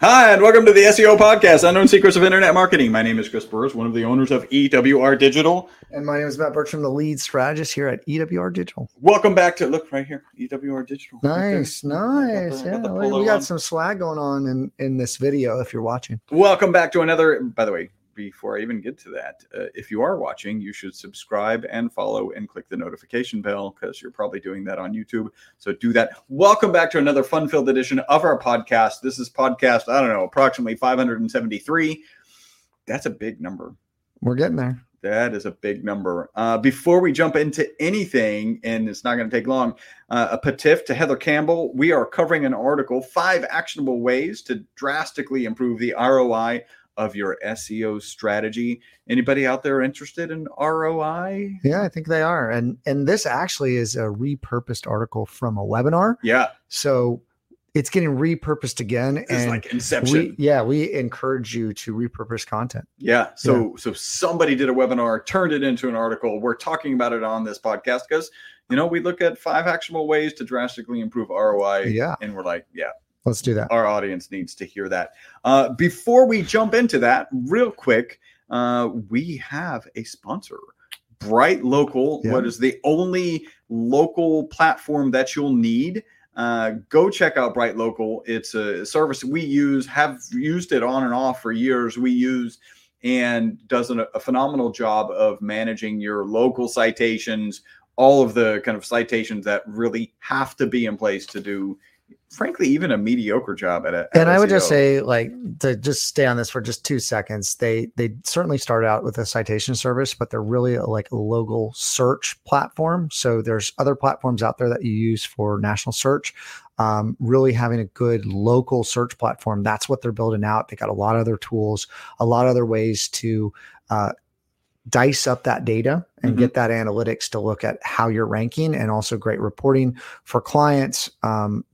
Hi, and welcome to the SEO podcast, Unknown Secrets of Internet Marketing. My name is Chris Burres, one of the owners of EWR Digital. And my name is Matt Bertram, the lead strategist here at EWR Digital. Welcome back to, look, right here, EWR Digital. Nice, nice. We got some swag going on in this video if you're watching. Welcome back to another, by the way, before I even get to that, if you are watching, you should subscribe and follow and click the notification bell because you're probably doing that on YouTube. So do that. Welcome back to another fun-filled edition of our podcast. This is podcast, I don't know, approximately 573. That's a big number. We're getting there. That is a big number. Before we jump into anything, and it's not going to take long, a patif to Heather Campbell. We are covering an article, 5 actionable ways to drastically improve the ROI of your SEO strategy. Anybody out there interested in ROI? Yeah, I think they are. And this actually is a repurposed article from a webinar. Yeah. So it's getting repurposed again. It's and like inception. We encourage you to repurpose content. Yeah. So somebody did a webinar, turned it into an article. We're talking about it on this podcast because, you know, we look at 5 actionable ways to drastically improve ROI. Yeah. And we're like, yeah. Let's do that. Our audience needs to hear that. Before we jump into that, real quick, we have a sponsor, Bright Local. Yeah. What is the only local platform that you'll need? Go check out Bright Local. It's a service we use, have used it on and off for years. We use and does a phenomenal job of managing your local citations, all of the kind of citations that really have to be in place to do, frankly, even a mediocre job at it. And I would just say, like, to just stay on this for just 2 seconds, they certainly start out with a citation service, but they're really a local search platform. So there's other platforms out there that you use for national search. Really having a good local search platform, that's what they're building out. They got a lot of other tools, a lot of other ways to dice up that data and get that analytics to look at how you're ranking, and also great reporting for clients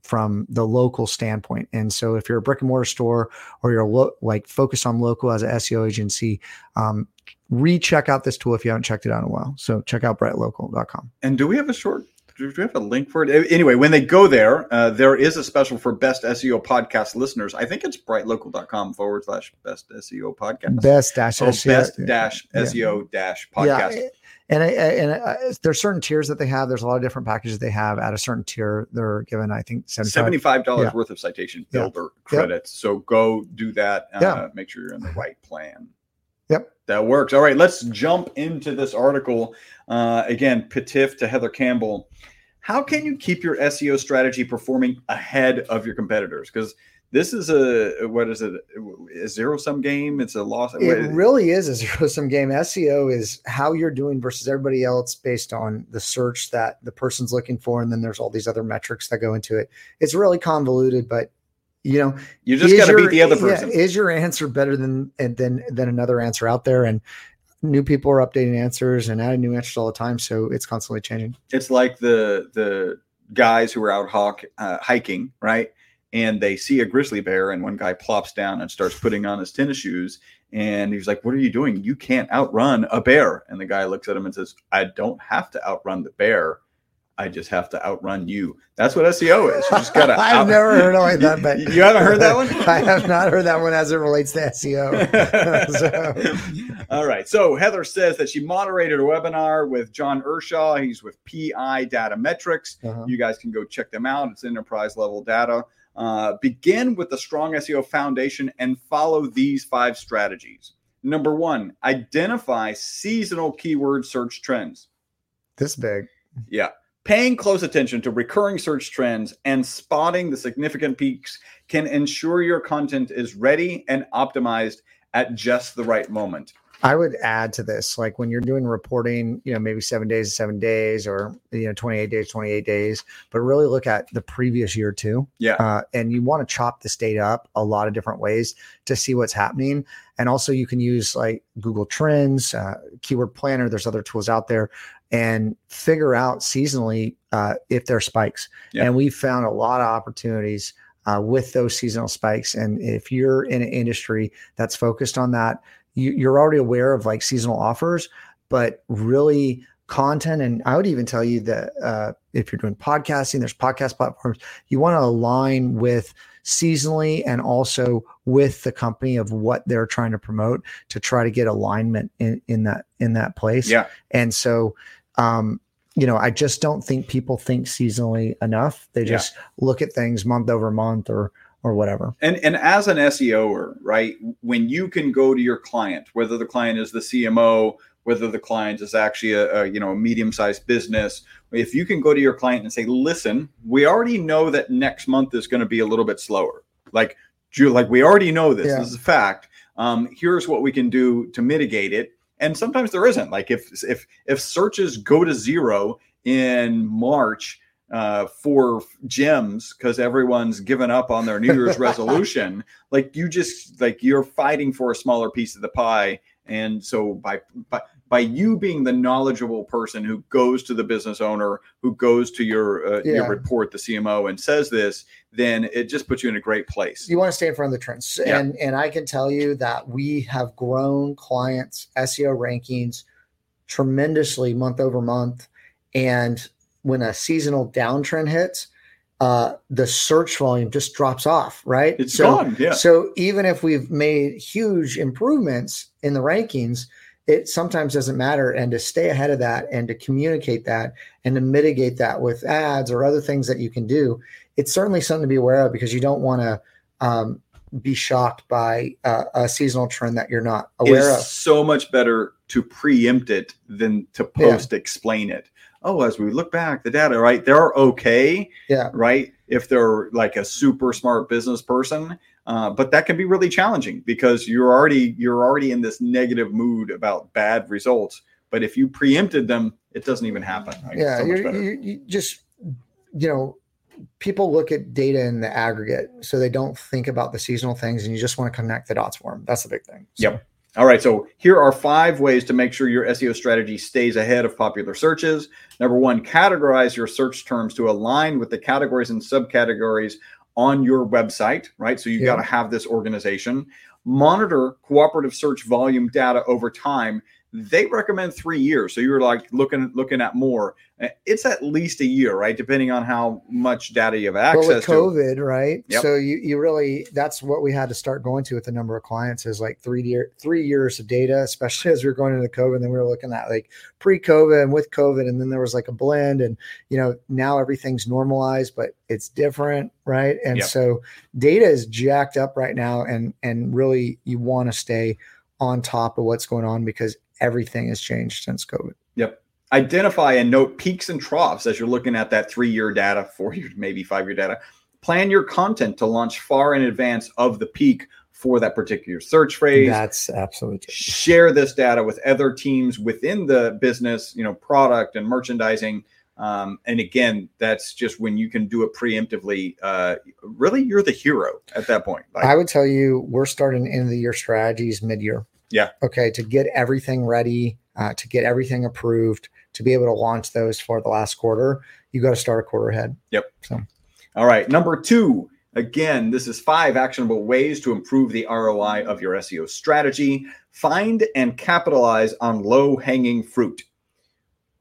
from the local standpoint. And so if you're a brick and mortar store or you're focused on local as an SEO agency, recheck out this tool if you haven't checked it out in a while. So check out brightlocal.com. And do we have a link for it? Anyway, when they go there, there is a special for best SEO podcast listeners. I think it's brightlocal.com/best SEO podcast. Best SEO podcast. Yeah. And there's certain tiers that they have. There's a lot of different packages they have. At a certain tier, they're given, I think, $75 worth of citation builder credits. Yep. So go do that. Make sure you're in the right plan. Yep. That works. All right, let's jump into this article. Again, patif to Heather Campbell. How can you keep your SEO strategy performing ahead of your competitors? Because this is a zero-sum game. It's a loss. It really is a zero-sum game. SEO is how you're doing versus everybody else based on the search that the person's looking for, and then there's all these other metrics that go into it. It's really convoluted, but you just got to beat the other person. Yeah, is your answer better than another answer out there? And new people are updating answers and adding new answers all the time, so it's constantly changing. It's like the guys who are out hiking, right? And they see a grizzly bear, and one guy plops down and starts putting on his tennis shoes. And he's like, "What are you doing? You can't outrun a bear." And the guy looks at him and says, "I don't have to outrun the bear. I just have to outrun you." That's what SEO is. You just gotta. I've never heard like that, but you haven't heard that one. I have not heard that one as it relates to SEO. So. All right. So Heather says that she moderated a webinar with John Urshaw. He's with PI Data Metrics. You guys can go check them out. It's enterprise level data. Begin with a strong SEO foundation and follow these 5 strategies. Number 1, identify seasonal keyword search trends. This big. Yeah. Paying close attention to recurring search trends and spotting the significant peaks can ensure your content is ready and optimized at just the right moment. I would add to this, like when you're doing reporting, maybe 7 days or, 28 days, but really look at the previous year too. Yeah. And you want to chop this data up a lot of different ways to see what's happening. And also you can use like Google Trends, Keyword Planner. There's other tools out there, and figure out seasonally if there are spikes. Yeah. And we found a lot of opportunities with those seasonal spikes. And if you're in an industry that's focused on that, you're already aware of like seasonal offers, but really content. And I would even tell you that if you're doing podcasting, there's podcast platforms, you want to align with seasonally and also with the company of what they're trying to promote to try to get alignment in that place. Yeah. And so, I just don't think people think seasonally enough. They just look at things month over month or whatever. And as an SEOer, right, when you can go to your client, whether the client is the CMO, whether the client is actually a medium-sized business, if you can go to your client and say, listen, we already know that next month is going to be a little bit slower. Like we already know this. Yeah. This is a fact. Here's what we can do to mitigate it. And sometimes there isn't. Like if searches go to zero in March for gyms because everyone's given up on their New Year's resolution, you're fighting for a smaller piece of the pie. And so by you being the knowledgeable person who goes to the business owner, who goes to your report, the CMO, and says this, then it just puts you in a great place. You want to stay in front of the trends. Yeah. And I can tell you that we have grown clients' SEO rankings tremendously month over month. And when a seasonal downtrend hits, the search volume just drops off, right? It's gone. Yeah. So even if we've made huge improvements in the rankings, it sometimes doesn't matter. And to stay ahead of that and to communicate that and to mitigate that with ads or other things that you can do, it's certainly something to be aware of, because you don't want to be shocked by a seasonal trend that you're not aware of. It's so much better to preempt it than to explain it. Oh, as we look back, the data, right? They're okay, yeah, right? If they're like a super smart business person, but that can be really challenging because you're already in this negative mood about bad results. But if you preempted them, it doesn't even happen. Right? Yeah, so you just, people look at data in the aggregate, so they don't think about the seasonal things, and you just want to connect the dots for them. That's the big thing. So. Yep. All right, so here are 5 ways to make sure your SEO strategy stays ahead of popular searches. Number 1, categorize your search terms to align with the categories and subcategories on your website, right? So you've got to have this organization. Monitor cooperative search volume data over time. They recommend 3 years. So you're like looking at more. It's at least a year, right? Depending on how much data you have access to. Well, with COVID, right? Yep. So you really, that's what we had to start going to with the number of clients is like 3 years of data, especially as we were going into COVID. And then we were looking at like pre-COVID and with COVID. And then there was like a blend and, now everything's normalized, but it's different, right? And so data is jacked up right now. And really you want to stay on top of what's going on because everything has changed since COVID. Yep. Identify and note peaks and troughs as you're looking at that 3-year data, 4-year, maybe 5-year data. Plan your content to launch far in advance of the peak for that particular search phrase. That's absolutely true. Share this data with other teams within the business, product and merchandising. And again, that's just when you can do it preemptively. Really, you're the hero at that point. Like, I would tell you, we're starting end of the year strategies mid-year. Yeah. Okay. To get everything ready, to get everything approved, to be able to launch those for the last quarter, you got to start a quarter ahead. Yep. So, all right. Number 2, again, this is 5 actionable ways to improve the ROI of your SEO strategy. Find and capitalize on low-hanging fruit.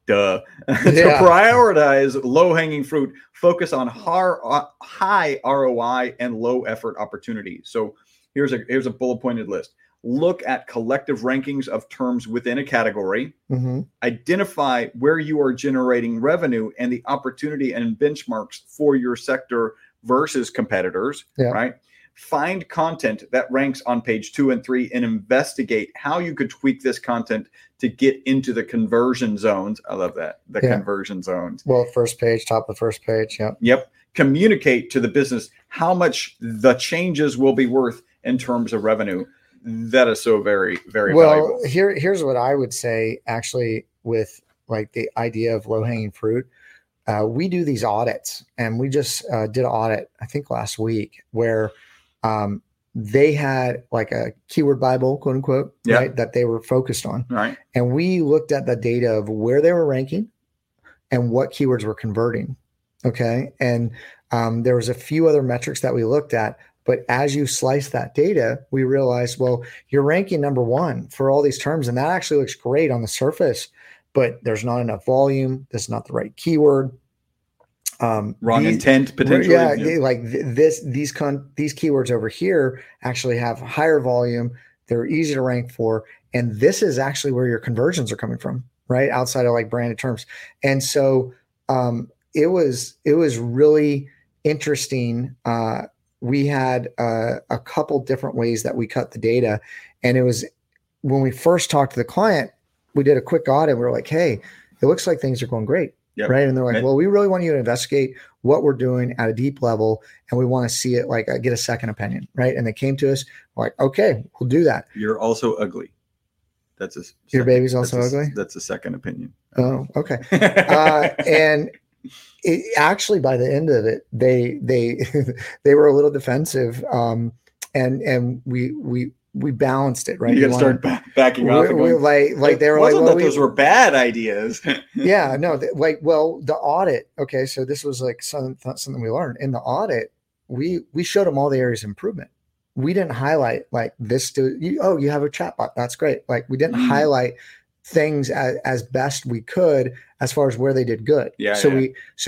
Duh. To prioritize low-hanging fruit, focus on high ROI and low-effort opportunities. So here's a bullet-pointed list. Look at collective rankings of terms within a category. Mm-hmm. Identify where you are generating revenue and the opportunity and benchmarks for your sector versus competitors, right? Find content that ranks on page 2 and 3 and investigate how you could tweak this content to get into the conversion zones. I love that. The conversion zones. Well, first page, top of the first page. Yep. Yep. Communicate to the business how much the changes will be worth in terms of revenue. That is so very, very valuable. Well, here's what I would say actually with like the idea of low-hanging fruit. We do these audits, and we just did an audit, I think last week, where they had like a keyword Bible, quote unquote, right, that they were focused on. Right. And we looked at the data of where they were ranking and what keywords were converting. Okay. And there was a few other metrics that we looked at. But as you slice that data, we realized, well, you're ranking number 1 for all these terms, and that actually looks great on the surface. but there's not enough volume. That's not the right keyword. Wrong intent potentially. Yeah, like these keywords over here actually have higher volume. They're easy to rank for, and this is actually where your conversions are coming from, right? Outside of like branded terms. And so it was really interesting. We had a couple different ways that we cut the data, and it was when we first talked to the client, we did a quick audit. We were like, "Hey, it looks like things are going great." Yep. Right. And they're like, well, we really want you to investigate what we're doing at a deep level. And we want to see it, like get a second opinion. Right. And they came to us like, okay, we'll do that. You're also ugly. That's your baby's also ugly. That's a second opinion. Oh, okay. And it, actually by the end of it, they, they were a little defensive. And we balanced it, right? You gotta start backing off. They were like, well, those were bad ideas. Yeah, no, the audit. Okay, so this was like something we learned in the audit. We showed them all the areas of improvement. We didn't highlight like this. You have a chatbot. That's great. Like we didn't highlight things as best we could as far as where they did good. So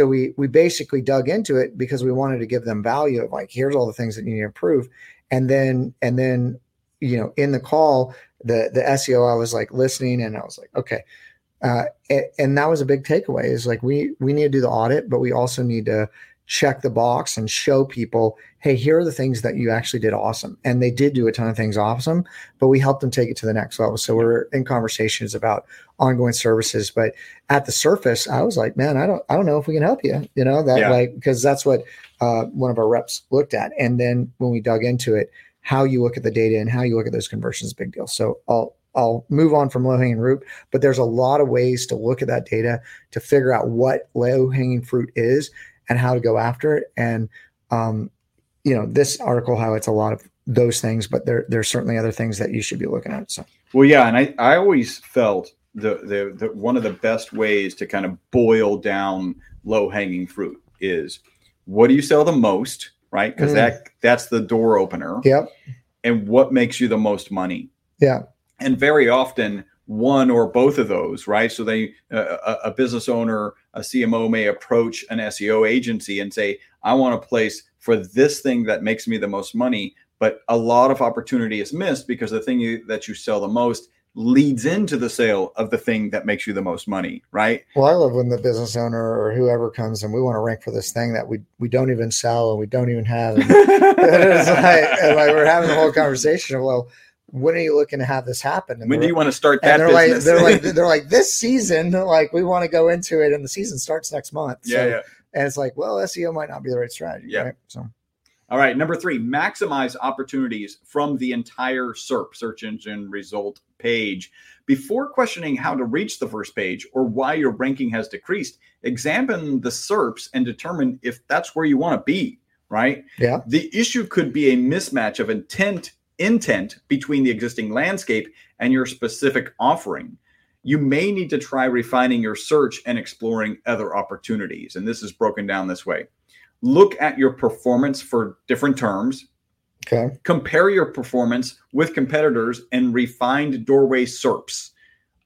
we basically dug into it because we wanted to give them value of like, here's all the things that you need to improve, and then. You know, in the call, the SEO, I was like listening and I was like, okay. And that was a big takeaway is like, we need to do the audit, but we also need to check the box and show people, hey, here are the things that you actually did awesome. And they did do a ton of things awesome, but we helped them take it to the next level. So we're in conversations about ongoing services, but at the surface, I was like, man, I don't know if we can help you, you know, that because that's what one of our reps looked at. And then when we dug into it, how you look at the data and how you look at those conversions is a big deal. So I'll move on from low-hanging fruit, but there's a lot of ways to look at that data to figure out what low-hanging fruit is and how to go after it. And you know, this article highlights a lot of those things, but there's certainly other things that you should be looking at. So well, yeah, and I always felt the one of the best ways to kind of boil down low-hanging fruit is what do you sell the most? Right. Because that's the door opener. Yep. And what makes you the most money? Yeah. And very often one or both of those. Right. So a business owner, a CMO may approach an SEO agency and say, I want a place for this thing that makes me the most money. But a lot of opportunity is missed because the thing that you sell the most leads into the sale of the thing that makes you the most money, right? Well, I love when the business owner or whoever comes and we want to rank for this thing that we don't even sell and we don't even have. And it's like we're having a whole conversation of, well, when are you looking to have this happen? And when do you want to start that business? They're like this season, like we want to go into it and the season starts next month. So, yeah. And it's like, well, SEO might not be the right strategy. Yeah. Right? So. All right. Number 3, maximize opportunities from the entire SERP, search engine result page. Before questioning how to reach the first page or why your ranking has decreased, examine the SERPs and determine if that's where you want to be, right? Yeah. The issue could be a mismatch of intent between the existing landscape and your specific offering. You may need to try refining your search and exploring other opportunities. And this is broken down this way. Look at your performance for different terms. Okay. Compare your performance with competitors and refined doorway SERPs.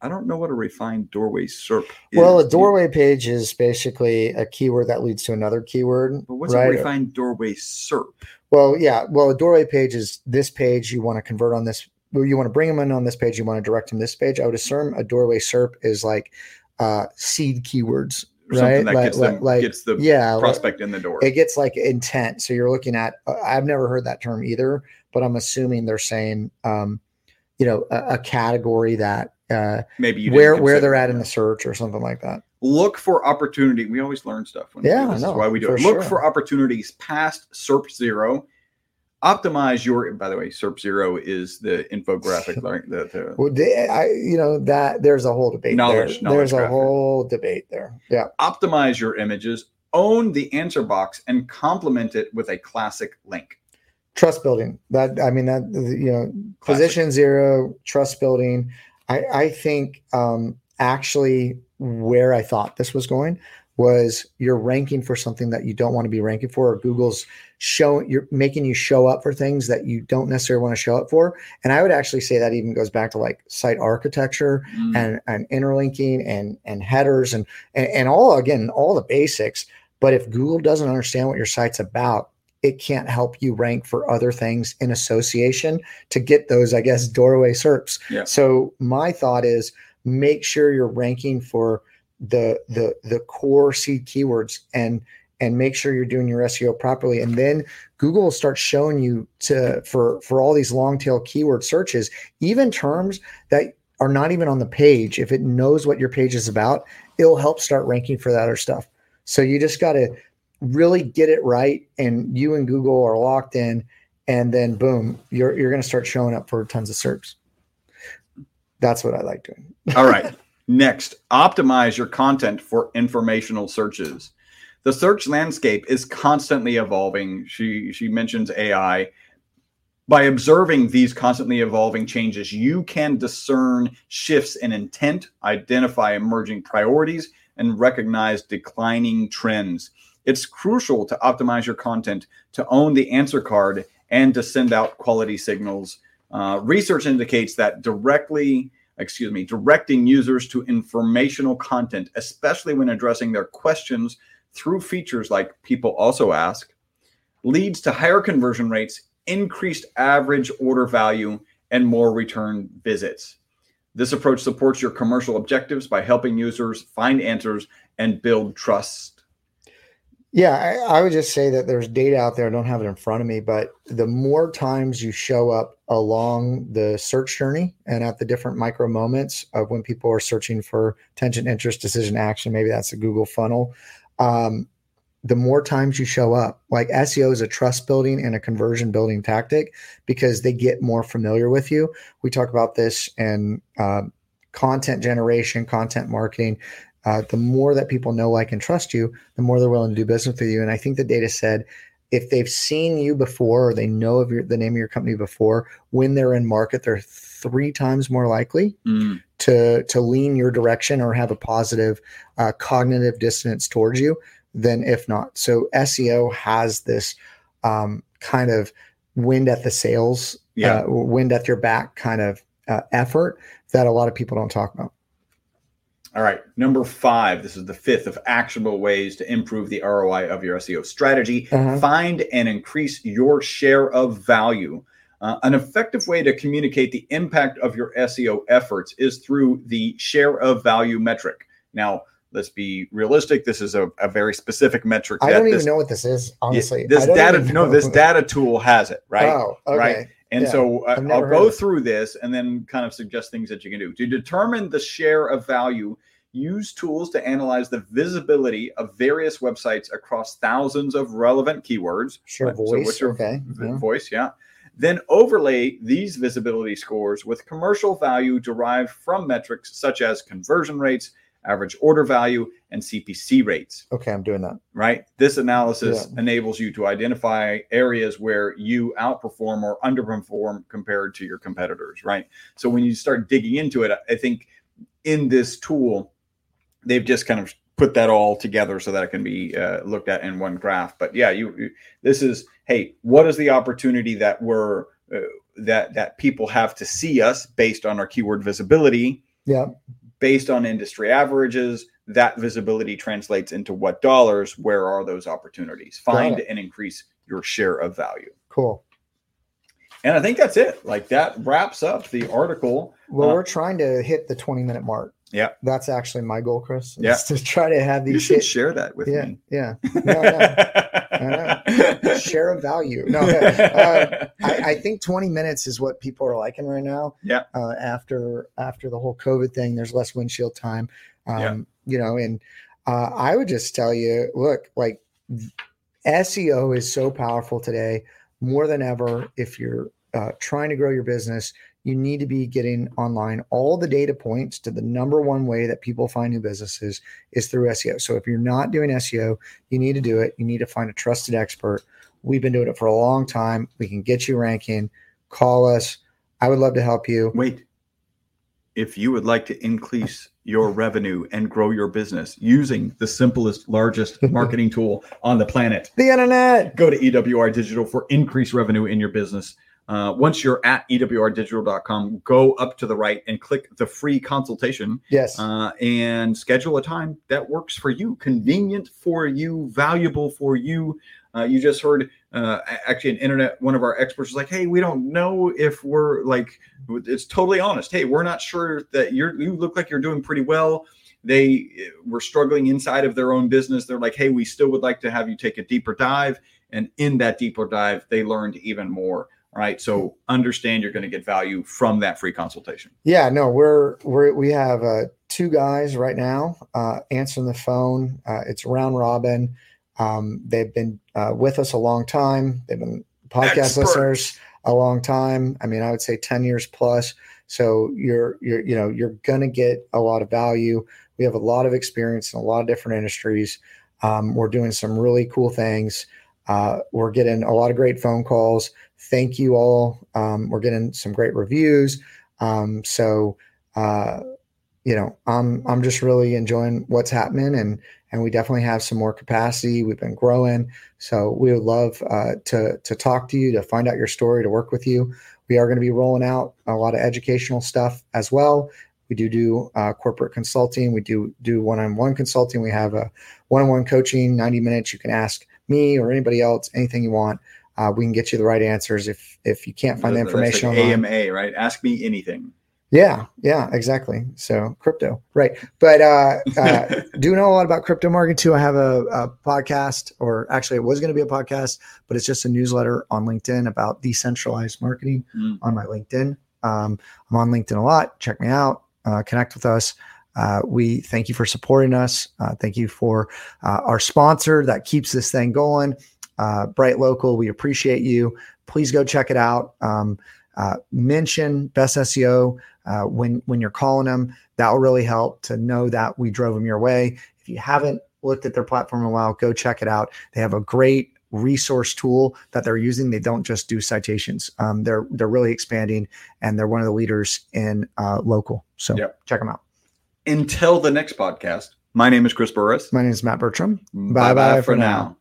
I don't know what a refined doorway SERP is. Well, a doorway page is basically a keyword that leads to another keyword. But what's a refined doorway SERP? Well, yeah. Well, a doorway page is this page you want to convert on this. You want to bring them in on this page. You want to direct them this page. I would assume a doorway SERP is like seed keywords. Something that gets the prospect in the door. It gets like intent. So you're looking at, I've never heard that term either, but I'm assuming they're saying, you know, a category that maybe you where they're at in the search or something like that. Look for opportunity. We always learn stuff. This is why we do it. Look for opportunities past SERP 0. Optimize your, by the way, SERP 0 is the infographic. Like there's a whole debate. There's a whole debate there. Yeah. Optimize your images, own the answer box and complement it with a classic link. Trust building. Classic. Position 0, trust building. I think actually where I thought this was going was you're ranking for something that you don't want to be ranking for, or Google's you're making you show up for things that you don't necessarily want to show up for. And I would actually say that even goes back to like site architecture and interlinking and headers and all, again, all the basics. But if Google doesn't understand what your site's about, it can't help you rank for other things in association to get those, I guess, doorway SERPs. Yeah. So my thought is make sure you're ranking for the core seed keywords and make sure you're doing your SEO properly. And then Google will start showing you for all these long tail keyword searches, even terms that are not even on the page. If it knows what your page is about, it'll help start ranking for that other stuff. So you just got to really get it right. And you and Google are locked in, and then boom, you're going to start showing up for tons of SERPs. That's what I like doing. All right. Next, optimize your content for informational searches. The search landscape is constantly evolving. She mentions AI. By observing these constantly evolving changes, you can discern shifts in intent, identify emerging priorities, and recognize declining trends. It's crucial to optimize your content, to own the answer card, and to send out quality signals. Research indicates that directing users to informational content, especially when addressing their questions through features like People Also Ask, leads to higher conversion rates, increased average order value, and more return visits. This approach supports your commercial objectives by helping users find answers and build trust. Yeah, I would just say that there's data out there. I don't have it in front of me, but the more times you show up along the search journey and at the different micro moments of when people are searching for attention, interest, decision, action, maybe that's a Google funnel, the more times you show up. Like SEO is a trust building and a conversion building tactic because they get more familiar with you. We talk about this in content generation, content marketing. The more that people know, like, and trust you, the more they're willing to do business with you. And I think the data said if they've seen you before or they know of the name of your company before, when they're in market, they're 3 times more likely to lean your direction or have a positive cognitive dissonance towards you than if not. So SEO has this kind of wind at the sails, wind at your back kind of effort that a lot of people don't talk about. All right, number 5. This is the 5th of actionable ways to improve the ROI of your SEO strategy. Find and increase your share of value. An effective way to communicate the impact of your SEO efforts is through the share of value metric. Now, let's be realistic. This is a very specific metric. I don't even know what this is, honestly. This data tool has it, right? Oh, okay. Right? And so I'll go through this and then kind of suggest things that you can do. To determine the share of value, use tools to analyze the visibility of various websites across thousands of relevant keywords. Sure, voice, so okay. Voice, yeah. Then overlay these visibility scores with commercial value derived from metrics such as conversion rates, average order value, and CPC rates. Okay, I'm doing that. Right? This analysis enables you to identify areas where you outperform or underperform compared to your competitors, right? So when you start digging into it, I think in this tool, they've just kind of put that all together so that it can be looked at in one graph. But yeah, this is, hey, what is the opportunity that we're that people have to see us based on our keyword visibility? Yeah. Based on industry averages, that visibility translates into what dollars, where are those opportunities? Find and increase your share of value. Cool. And I think that's it. Like, that wraps up the article. Well, we're trying to hit the 20-minute mark. Yeah. That's actually my goal, Chris. Yeah. To try to have these. You should share that with me. Yeah. No. Share of value. No. I think 20 minutes is what people are liking right now. Yeah. After the whole COVID thing, there's less windshield time. You know, and I would just tell you, look, like, SEO is so powerful today, more than ever. If you're trying to grow your business, you need to be getting online. All the data points to the number one way that people find new businesses is through SEO. So if you're not doing SEO, you need to do it. You need to find a trusted expert. We've been doing it for a long time. We can get you ranking. Call us. I would love to help you. Wait. if you would like to increase your revenue and grow your business using the simplest, largest marketing tool on the planet, the internet, go to EWR Digital for increased revenue in your business. Once you're at ewrdigital.com, go up to the right and click the free consultation. Yes. And schedule a time that works for you, convenient for you, valuable for you. You just heard actually an internet, one of our experts was like, hey, we don't know if we're like, it's totally honest. Hey, we're not sure that you look like you're doing pretty well. They were struggling inside of their own business. They're like, hey, we still would like to have you take a deeper dive. And in that deeper dive, they learned even more. All right. So understand you're going to get value from that free consultation. Yeah, no, we have two guys right now answering the phone. It's round robin. They've been with us a long time. They've been podcast listeners a long time. I mean, I would say 10 years plus. So you're going to get a lot of value. We have a lot of experience in a lot of different industries. We're doing some really cool things. We're getting a lot of great phone calls. Thank you all. We're getting some great reviews. I'm just really enjoying what's happening, and we definitely have some more capacity. We've been growing. So we would love to talk to you, to find out your story, to work with you. We are going to be rolling out a lot of educational stuff as well. We do corporate consulting. We do one-on-one consulting. We have a one-on-one coaching, 90 minutes. You can ask me or anybody else anything you want. We can get you the right answers if you can't find the information like online. AMA, right? Ask me anything. Yeah, exactly. So crypto, right? But do know a lot about crypto marketing too. I have a podcast, or actually it was going to be a podcast, but it's just a newsletter on LinkedIn about decentralized marketing on my LinkedIn. I'm on LinkedIn a lot. Check me out. Connect with us. We thank you for supporting us. Thank you for our sponsor that keeps this thing going. Bright Local, we appreciate you. Please go check it out. Mention Best SEO when you're calling them. That will really help to know that we drove them your way. If you haven't looked at their platform in a while, go check it out. They have a great resource tool that they're using. They don't just do citations. They're really expanding, and they're one of the leaders in local. So Check them out. Until the next podcast, my name is Chris Burres. My name is Matt Bertram. Bye-bye for now.